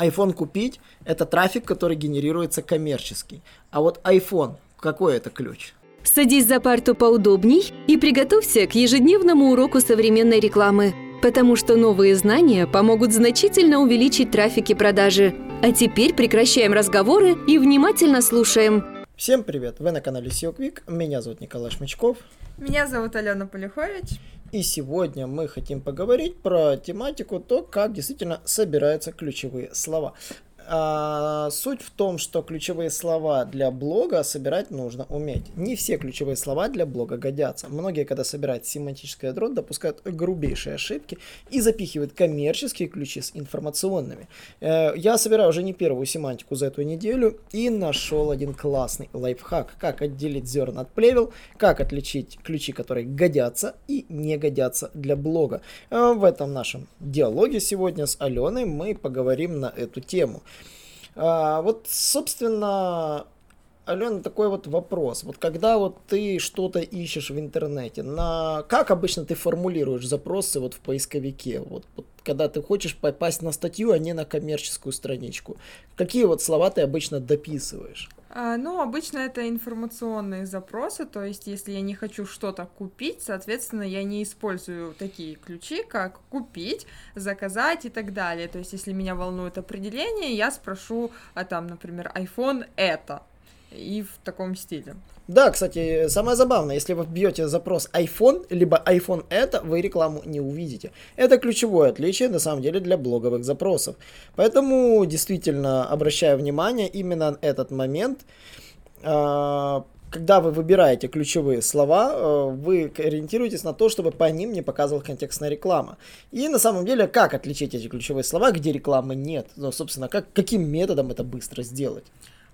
iPhone купить – это трафик, который генерируется коммерчески. А вот iPhone – какой это ключ? Садись за парту поудобней и приготовься к ежедневному уроку современной рекламы, потому что новые знания помогут значительно увеличить трафик и продажи. А теперь прекращаем разговоры и внимательно слушаем. Всем привет! Вы на канале SEOQuick. Меня зовут Николай Шмачков. Меня зовут Алёна Полихович. И сегодня мы хотим поговорить про тематику, то, как действительно собираются ключевые слова. Суть в том, что ключевые слова для блога собирать нужно уметь. Не все ключевые слова для блога годятся. Многие, когда собирают семантическое ядро, допускают грубейшие ошибки и запихивают коммерческие ключи с информационными. Я собираю уже не первую семантику за эту неделю и нашел один классный лайфхак. Как отделить зерна от плевел, как отличить ключи, которые годятся и не годятся для блога. В этом нашем диалоге сегодня с Аленой мы поговорим на эту тему. Вот, собственно, Алена, такой вот вопрос. Вот когда вот ты что-то ищешь в интернете, как обычно ты формулируешь запросы вот в поисковике? Вот когда ты хочешь попасть на статью, а не на коммерческую страничку, какие вот слова ты обычно дописываешь? Обычно это информационные запросы, то есть если я не хочу что-то купить, соответственно, я не использую такие ключи, как купить, заказать и так далее. То есть если меня волнует определение, я спрошу, например, iPhone это, и в таком стиле. Да, кстати, самое забавное, если вы вбьете запрос iPhone, либо iPhone это, вы рекламу не увидите. Это ключевое отличие, на самом деле, для блоговых запросов. Поэтому, действительно, обращаю внимание именно на этот момент. Когда вы выбираете ключевые слова, вы ориентируетесь на то, чтобы по ним не показывалась контекстная реклама. И на самом деле, как отличить эти ключевые слова, где рекламы нет? Собственно, каким методом это быстро сделать?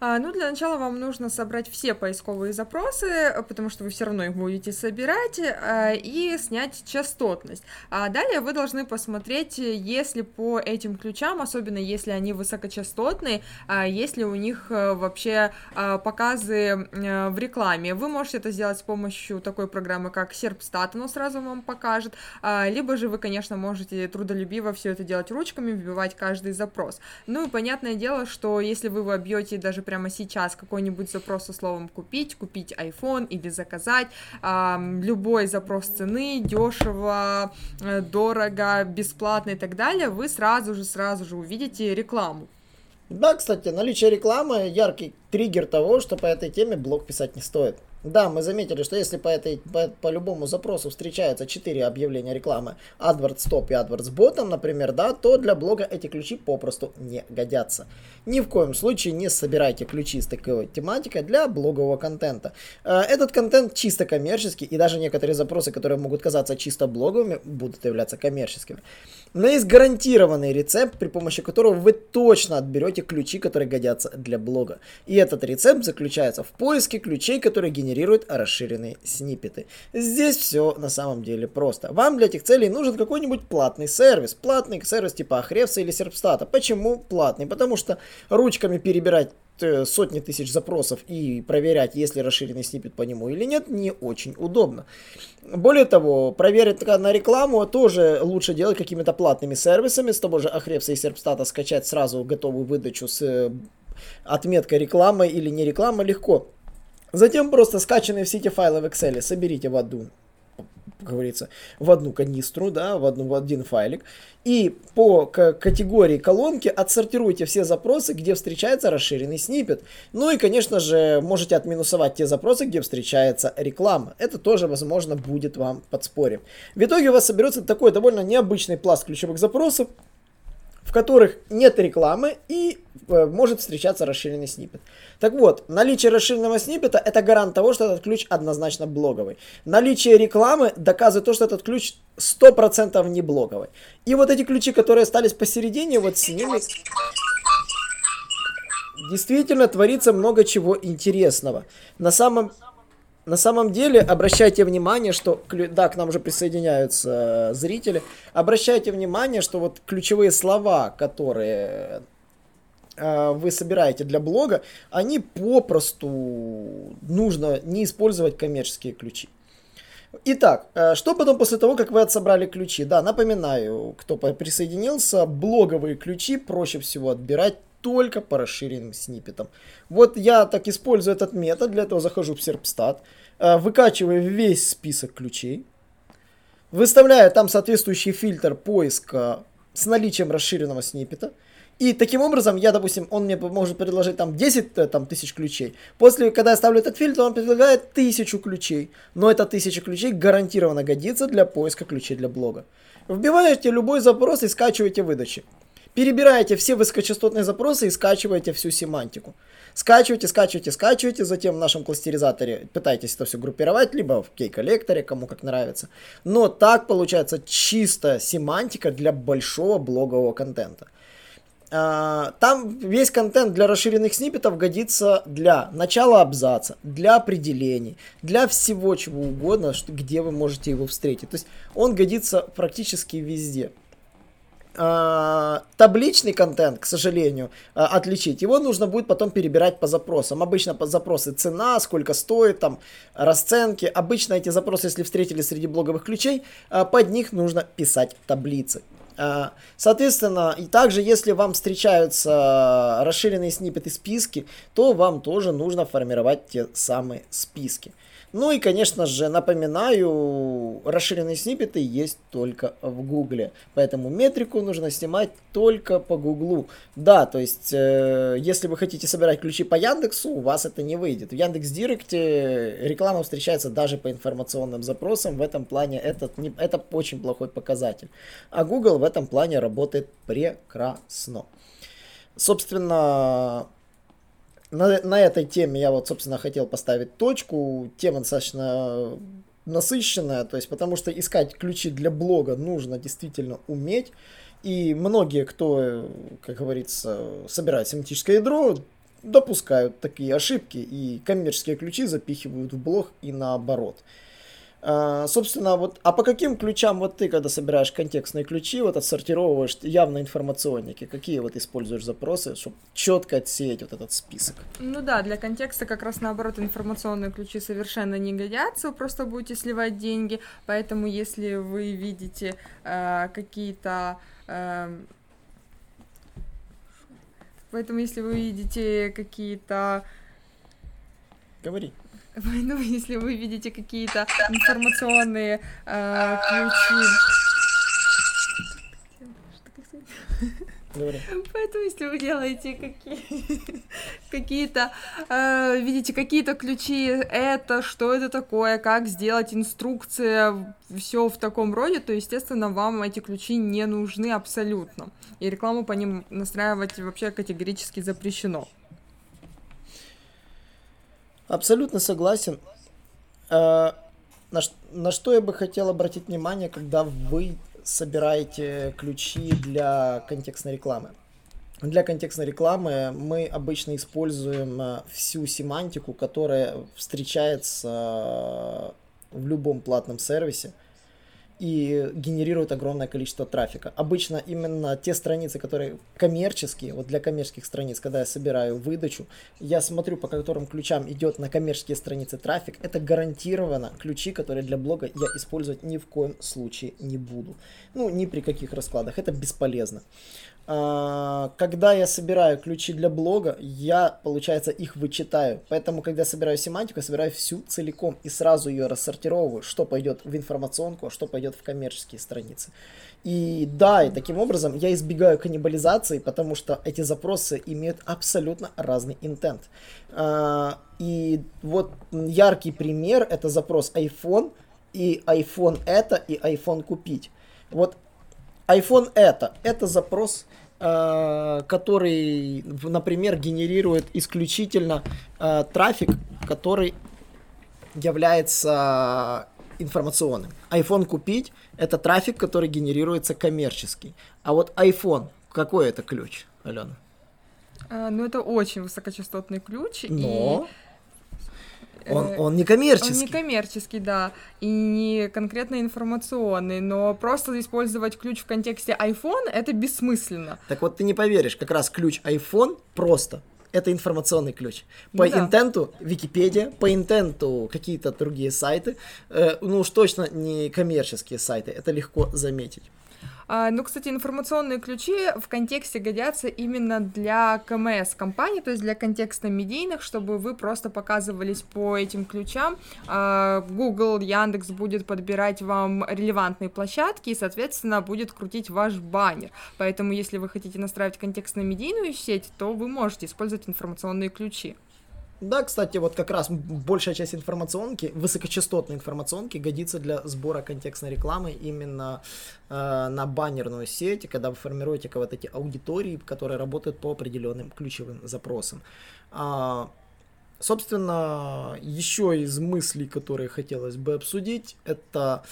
Для начала вам нужно собрать все поисковые запросы, потому что вы все равно их будете собирать, и снять частотность. А далее вы должны посмотреть, если по этим ключам, особенно если они высокочастотные, если у них вообще показы в рекламе. Вы можете это сделать с помощью такой программы, как Serpstat, оно сразу вам покажет, либо же вы, конечно, можете трудолюбиво все это делать ручками, вбивать каждый запрос. Ну и понятное дело, что если вы вобьете даже прямо сейчас какой-нибудь запрос со словом «купить», «купить iPhone» или «заказать», любой запрос цены, дешево, дорого, бесплатно и так далее, вы сразу же увидите рекламу. Да, кстати, наличие рекламы – яркий триггер того, что по этой теме блог писать не стоит. Да, мы заметили, что если по любому запросу встречаются 4 объявления рекламы AdWords Top и AdWords Bottom, например, да, то для блога эти ключи попросту не годятся. Ни в коем случае не собирайте ключи с такой тематикой для блогового контента. Этот контент чисто коммерческий, и даже некоторые запросы, которые могут казаться чисто блоговыми, будут являться коммерческими. Но есть гарантированный рецепт, при помощи которого вы точно отберете ключи, которые годятся для блога. И этот рецепт заключается в поиске ключей, которые генерирует расширенные сниппеты. Здесь все на самом деле просто. Вам для этих целей нужен какой-нибудь платный сервис. Платный сервис типа Ahrefs или Serpstat. Почему платный? Потому что ручками перебирать сотни тысяч запросов и проверять, есть ли расширенный сниппет по нему или нет, не очень удобно. Более того, проверить на рекламу тоже лучше делать какими-то платными сервисами. С того же Ahrefs и Serpstat скачать сразу готовую выдачу с отметкой рекламы или не реклама легко. Затем просто скачанные все эти файлы в Excel соберите в одну, как говорится, в одну канистру, да, в один файлик. И по категории колонки отсортируйте все запросы, где встречается расширенный сниппет. Ну и, конечно же, можете отминусовать те запросы, где встречается реклама. Это тоже, возможно, будет вам подспорьем. В итоге у вас соберется такой довольно необычный пласт ключевых запросов, в которых нет рекламы и может встречаться расширенный сниппет. Так вот, наличие расширенного сниппета – это гарант того, что этот ключ однозначно блоговый. Наличие рекламы доказывает то, что этот ключ 100% не блоговый. И вот эти ключи, которые остались посередине, вот с ними действительно творится много чего интересного. На самом деле, обращайте внимание, что... Да, к нам уже присоединяются зрители. Обращайте внимание, что вот ключевые слова, которые вы собираете для блога, они попросту нужно не использовать коммерческие ключи. Итак, что потом после того, как вы отсобрали ключи? Да, напоминаю, кто присоединился, блоговые ключи проще всего отбирать только по расширенным сниппетам. Вот я так использую этот метод, для этого захожу в Serpstat, выкачиваю весь список ключей, выставляю там соответствующий фильтр поиска с наличием расширенного сниппета. И таким образом, я, допустим, он мне может предложить там 10 тысяч ключей. После, когда я ставлю этот фильтр, он предлагает 1000 ключей. Но эта 1000 ключей гарантированно годится для поиска ключей для блога. Вбиваете любой запрос и скачиваете выдачи. Перебираете все высокочастотные запросы и скачиваете всю семантику. Скачиваете, затем в нашем кластеризаторе пытаетесь это все группировать, либо в Key Collector, кому как нравится. Но так получается чистая семантика для большого блогового контента. Там весь контент для расширенных сниппетов годится для начала абзаца, для определений, для всего чего угодно, где вы можете его встретить. То есть он годится практически везде. Табличный контент, к сожалению, отличить, его нужно будет потом перебирать по запросам. Обычно под запросы цена, сколько стоит, там, расценки. Обычно эти запросы, если встретили среди блоговых ключей, под них нужно писать таблицы. Соответственно, и также, если вам встречаются расширенные сниппеты списки, то вам тоже нужно формировать те самые списки. Ну и, конечно же, напоминаю, расширенные сниппеты есть только в Гугле, поэтому метрику нужно снимать только по Гуглу. Да, то есть, если вы хотите собирать ключи по Яндексу, у вас это не выйдет. В Яндекс.Директе реклама встречается даже по информационным запросам, в этом плане это очень плохой показатель. А Google в этом плане работает прекрасно. Собственно... На этой теме я вот, собственно, хотел поставить точку. Тема достаточно насыщенная, то есть, потому что искать ключи для блога нужно действительно уметь. И многие, кто, как говорится, собирает семантическое ядро, допускают такие ошибки и коммерческие ключи запихивают в блог и наоборот. Собственно, вот, а по каким ключам вот ты, когда собираешь контекстные ключи, вот отсортировываешь явно информационники, какие вот используешь запросы, чтобы четко отсеять вот этот список? Ну да, для контекста как раз наоборот информационные ключи совершенно не годятся, вы просто будете сливать деньги, поэтому если вы видите какие-то... Говори. Ну, если вы видите какие-то информационные ключи... Поэтому, если вы делаете видите какие-то ключи, это, что это такое, как сделать, инструкция, все в таком роде, то, естественно, вам эти ключи не нужны абсолютно. И рекламу по ним настраивать вообще категорически запрещено. Абсолютно согласен. На что я бы хотел обратить внимание, когда вы собираете ключи для контекстной рекламы? Для контекстной рекламы мы обычно используем всю семантику, которая встречается в любом платном сервисе и генерирует огромное количество трафика. Обычно именно те страницы, которые коммерческие, вот для коммерческих страниц, когда я собираю выдачу, я смотрю, по которым ключам идет на коммерческие страницы трафик, это гарантированно ключи, которые для блога я использовать ни в коем случае не буду. Ну, ни при каких раскладах, это бесполезно. Когда я собираю ключи для блога, я, получается, их вычитаю. Поэтому, когда собираю семантику, я собираю всю целиком и сразу ее рассортировываю, что пойдет в информационку, а что пойдет в коммерческие страницы. И да, и таким образом я избегаю каннибализации, потому что эти запросы имеют абсолютно разный интент. И вот яркий пример – это запрос iPhone, и iPhone это, и iPhone купить. Вот iPhone это запрос, который, например, генерирует исключительно трафик, который является информационным. iPhone купить – это трафик, который генерируется коммерческий. А вот iPhone, какой это ключ, Алена? Ну, это очень высокочастотный ключ. Но... Он не коммерческий. Он не коммерческий, да, и не конкретно информационный, но просто использовать ключ в контексте iPhone – это бессмысленно. Так вот, ты не поверишь, как раз ключ iPhone просто это информационный ключ. По интенту Википедия, по интенту какие-то другие сайты, ну уж точно не коммерческие сайты, это легко заметить. Ну, кстати, информационные ключи в контексте годятся именно для КМС-компаний, то есть для контекстно-медийных, чтобы вы просто показывались по этим ключам. Google, Яндекс будет подбирать вам релевантные площадки и, соответственно, будет крутить ваш баннер. Поэтому, если вы хотите настраивать контекстно-медийную сеть, то вы можете использовать информационные ключи. Да, кстати, вот как раз большая часть информационки, высокочастотной информационки годится для сбора контекстной рекламы именно на баннерную сеть, когда вы формируете вот эти аудитории, которые работают по определенным ключевым запросам. Собственно, еще из мыслей, которые хотелось бы обсудить, это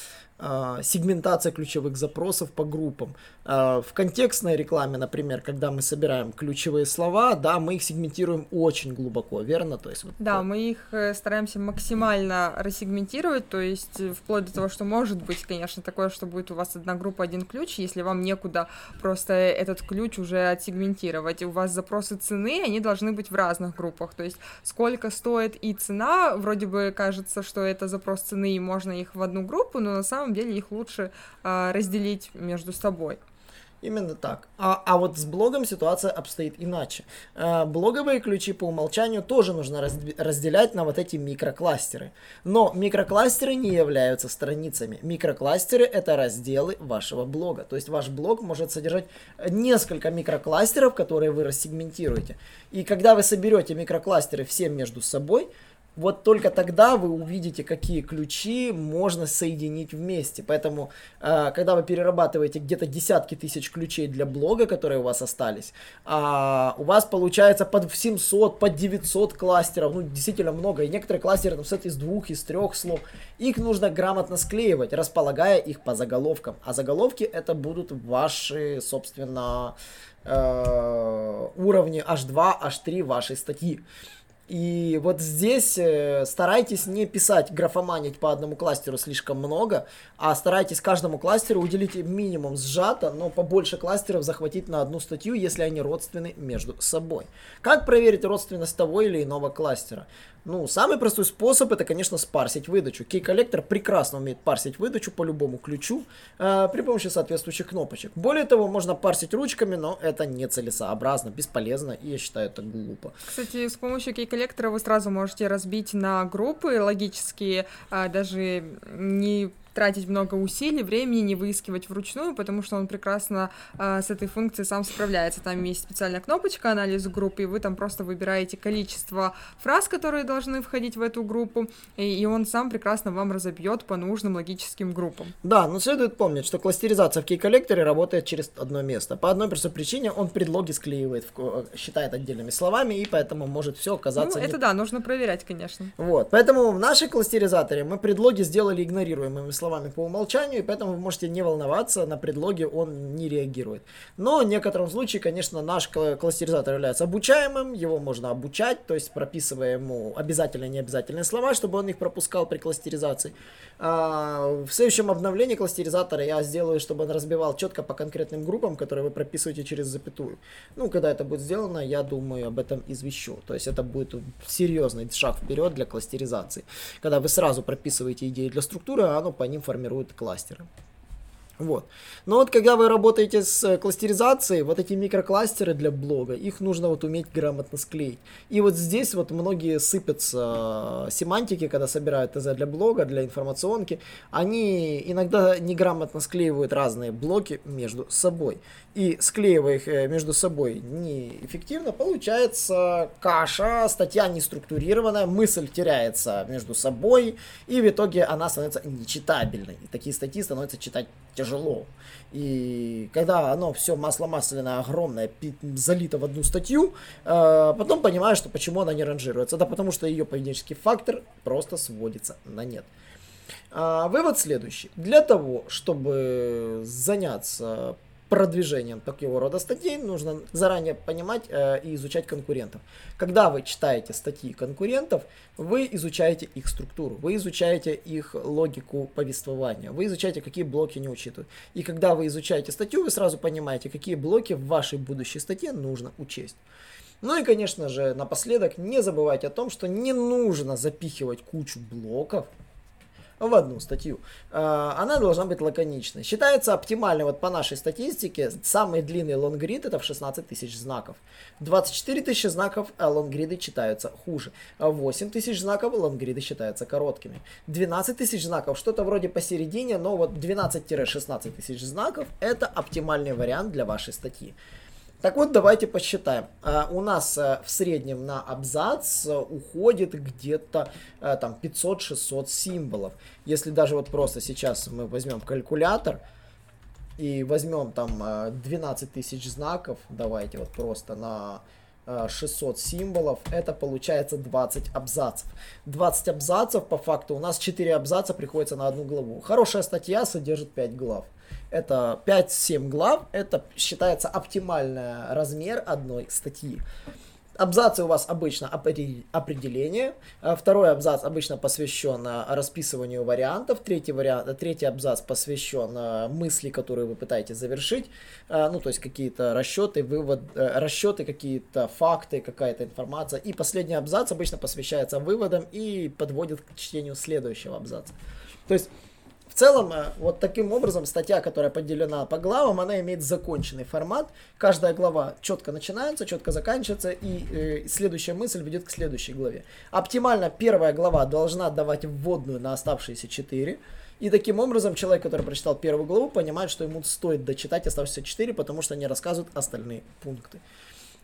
сегментация ключевых запросов по группам. В контекстной рекламе, например, когда мы собираем ключевые слова, да, мы их сегментируем очень глубоко, верно? То есть, вот, да, мы их стараемся максимально рассегментировать, то есть вплоть до того, что может быть, конечно, такое, что будет у вас одна группа, один ключ, если вам некуда просто этот ключ уже отсегментировать. У вас запросы цены, они должны быть в разных группах, то есть сколько стоит и цена, вроде бы кажется, что это запрос цены, и можно их в одну группу, но на самом деле их лучше разделить между собой. Именно так. А вот с блогом ситуация обстоит иначе. Блоговые ключи по умолчанию тоже нужно разделять на вот эти микрокластеры. Но микрокластеры не являются страницами. Микрокластеры — это разделы вашего блога. То есть ваш блог может содержать несколько микрокластеров, которые вы рассегментируете. И когда вы соберете микрокластеры все между собой, вот только тогда вы увидите, какие ключи можно соединить вместе. Поэтому, когда вы перерабатываете где-то десятки тысяч ключей для блога, которые у вас остались, у вас получается под 700, под 900 кластеров, ну, действительно много. И некоторые кластеры там состоят из двух, из трех слов. Их нужно грамотно склеивать, располагая их по заголовкам. А заголовки — это будут ваши, собственно, уровни H2, H3 вашей статьи. И вот здесь старайтесь не писать, графоманить по одному кластеру слишком много, а старайтесь каждому кластеру уделить минимум сжато, но побольше кластеров захватить на одну статью, если они родственны между собой. Как проверить родственность того или иного кластера? Ну, самый простой способ — это, конечно, спарсить выдачу. Key Collector прекрасно умеет парсить выдачу по любому ключу при помощи соответствующих кнопочек. Более того, можно парсить ручками, но это нецелесообразно, бесполезно, и я считаю это глупо. Кстати, с помощью Key Collector вы сразу можете разбить на группы логические, даже не тратить много усилий, времени, не выискивать вручную, потому что он прекрасно с этой функцией сам справляется. Там есть специальная кнопочка «Анализ группы», и вы там просто выбираете количество фраз, которые должны входить в эту группу, и он сам прекрасно вам разобьет по нужным логическим группам. Да, но следует помнить, что кластеризация в Key Collector работает через одно место. По одной простой причине он предлоги склеивает, считает отдельными словами, и поэтому может все оказаться... Ну, это да, нужно проверять, конечно. Вот, поэтому в нашей кластеризаторе мы предлоги сделали игнорируемыми словами, по умолчанию, и поэтому вы можете не волноваться, на предлоги он не реагирует. Но в некотором случае, конечно, наш кластеризатор является обучаемым, его можно обучать, то есть прописывая ему обязательные и необязательные слова, чтобы он их пропускал при кластеризации. В следующем обновлении кластеризатора я сделаю, чтобы он разбивал четко по конкретным группам, которые вы прописываете через запятую. Ну, когда это будет сделано, я думаю, об этом извещу. То есть это будет серьезный шаг вперед для кластеризации, когда вы сразу прописываете идеи для структуры, а оно по ним формируют кластеры. Вот. Но вот когда вы работаете с кластеризацией, вот эти микрокластеры для блога, их нужно вот уметь грамотно склеить. И вот здесь вот многие сыпятся семантики, когда собирают ТЗ для блога, для информационки. Они иногда неграмотно склеивают разные блоки между собой. И склеивая их между собой неэффективно, получается каша, статья неструктурированная, мысль теряется между собой, и в итоге она становится нечитабельной. И такие статьи становятся читать тяжело. И когда оно все масло-масляное, огромное, залито в одну статью, потом понимаешь, что почему она не ранжируется. Да потому что ее поведенческий фактор просто сводится на нет. Вывод следующий. Для того, чтобы заняться продвижением такого рода статей, нужно заранее понимать и изучать конкурентов. Когда вы читаете статьи конкурентов, вы изучаете их структуру, вы изучаете их логику повествования, вы изучаете, какие блоки не учитывают. И когда вы изучаете статью, вы сразу понимаете, какие блоки в вашей будущей статье нужно учесть. Ну и, конечно же, напоследок не забывайте о том, что не нужно запихивать кучу блоков в одну статью. Она должна быть лаконичной. Считается оптимально, вот по нашей статистике, самый длинный лонгрид это в 16 тысяч знаков. 24 тысячи знаков лонгриды читаются хуже. 8 тысяч знаков лонгриды считаются короткими. 12 тысяч знаков, что-то вроде посередине, но вот 12-16 тысяч знаков это оптимальный вариант для вашей статьи. Так вот, давайте посчитаем. У нас в среднем на абзац уходит где-то там 500-600 символов. Если даже вот просто сейчас мы возьмем калькулятор и возьмем там 12 тысяч знаков, давайте вот просто на 600 символов, это получается 20 абзацев. 20 абзацев, по факту у нас 4 абзаца приходится на одну главу. Хорошая статья содержит 5 глав. Это 5-7 глав, это считается оптимальный размер одной статьи. Абзацы у вас обычно определение, второй абзац обычно посвящен расписыванию вариантов, третий абзац посвящен мысли, которые вы пытаетесь завершить, ну то есть какие-то расчеты, расчеты, какие-то факты, какая-то информация. И последний абзац обычно посвящается выводам и подводит к чтению следующего абзаца. То есть в целом, вот таким образом статья, которая поделена по главам, она имеет законченный формат. Каждая глава четко начинается, четко заканчивается, и следующая мысль ведет к следующей главе. Оптимально первая глава должна давать вводную на оставшиеся 4. И таким образом человек, который прочитал первую главу, понимает, что ему стоит дочитать оставшиеся 4, потому что они рассказывают остальные пункты.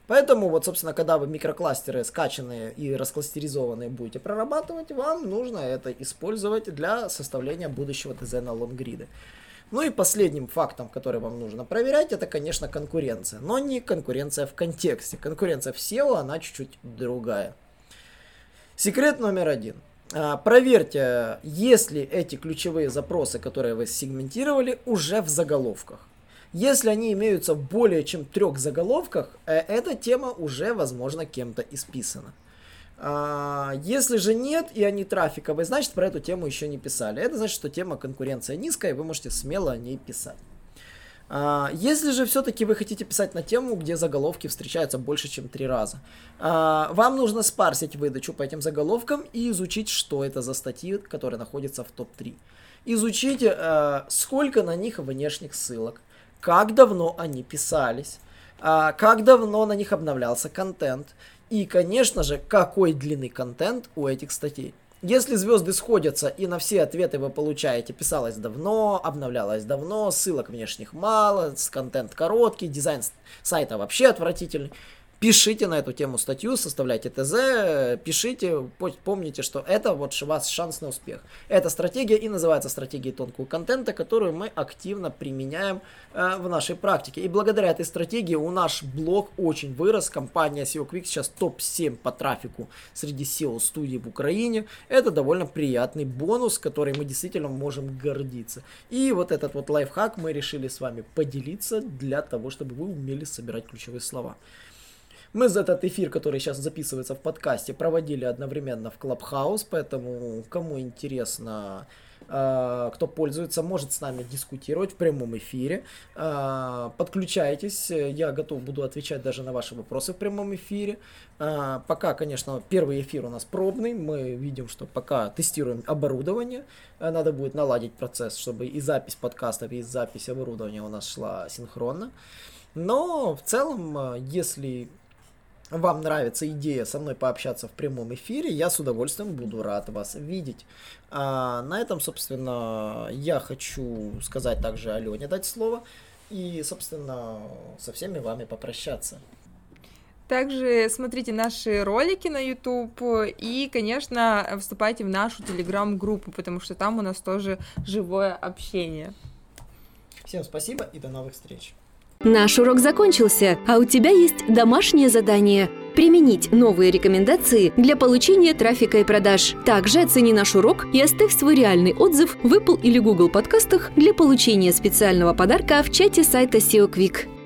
Поэтому, вот, собственно, когда вы микрокластеры скачанные и раскластеризованные будете прорабатывать, вам нужно это использовать для составления будущего дизайна лонгрида. Ну и последним фактом, который вам нужно проверять, это, конечно, конкуренция. Но не конкуренция в контексте. Конкуренция в SEO, она чуть-чуть другая. Секрет номер 1. Проверьте, есть ли эти ключевые запросы, которые вы сегментировали, уже в заголовках. Если они имеются в более чем 3 заголовках, эта тема уже, возможно, кем-то исписана. Если же нет, и они трафиковые, значит, про эту тему еще не писали. Это значит, что тема конкуренция низкая, и вы можете смело о ней писать. Если же все-таки вы хотите писать на тему, где заголовки встречаются больше, чем 3 раза, вам нужно спарсить выдачу по этим заголовкам и изучить, что это за статьи, которые находятся в топ-3. Изучите, сколько на них внешних ссылок, как давно они писались, как давно на них обновлялся контент и, конечно же, какой длины контент у этих статей. Если звезды сходятся и на все ответы вы получаете «писалось давно», «обновлялось давно», «ссылок внешних мало», «контент короткий», «дизайн сайта вообще отвратительный», пишите на эту тему статью, составляйте ТЗ, пишите, помните, что это вот у вас шанс на успех. Эта стратегия и называется стратегией тонкого контента, которую мы активно применяем в нашей практике. И благодаря этой стратегии у нас блог очень вырос. Компания SEOQuick сейчас топ-7 по трафику среди SEO-студий в Украине. Это довольно приятный бонус, который мы действительно можем гордиться. И вот этот вот лайфхак мы решили с вами поделиться для того, чтобы вы умели собирать ключевые слова. Мы за этот эфир, который сейчас записывается в подкасте, проводили одновременно в Clubhouse, поэтому кому интересно, кто пользуется, может с нами дискутировать в прямом эфире. Подключайтесь, я готов буду отвечать даже на ваши вопросы в прямом эфире. Пока, конечно, первый эфир у нас пробный, мы видим, что пока тестируем оборудование, надо будет наладить процесс, чтобы и запись подкастов, и запись оборудования у нас шла синхронно. Но в целом, если вам нравится идея со мной пообщаться в прямом эфире, я с удовольствием буду рад вас видеть. На этом, собственно, я хочу сказать также Алене дать слово и, собственно, со всеми вами попрощаться. Также смотрите наши ролики на YouTube и, конечно, вступайте в нашу Telegram-группу, потому что там у нас тоже живое общение. Всем спасибо и до новых встреч. Наш урок закончился, а у тебя есть домашнее задание – применить новые рекомендации для получения трафика и продаж. Также оцени наш урок и оставь свой реальный отзыв в Apple или Google подкастах для получения специального подарка в чате сайта SEOQuick.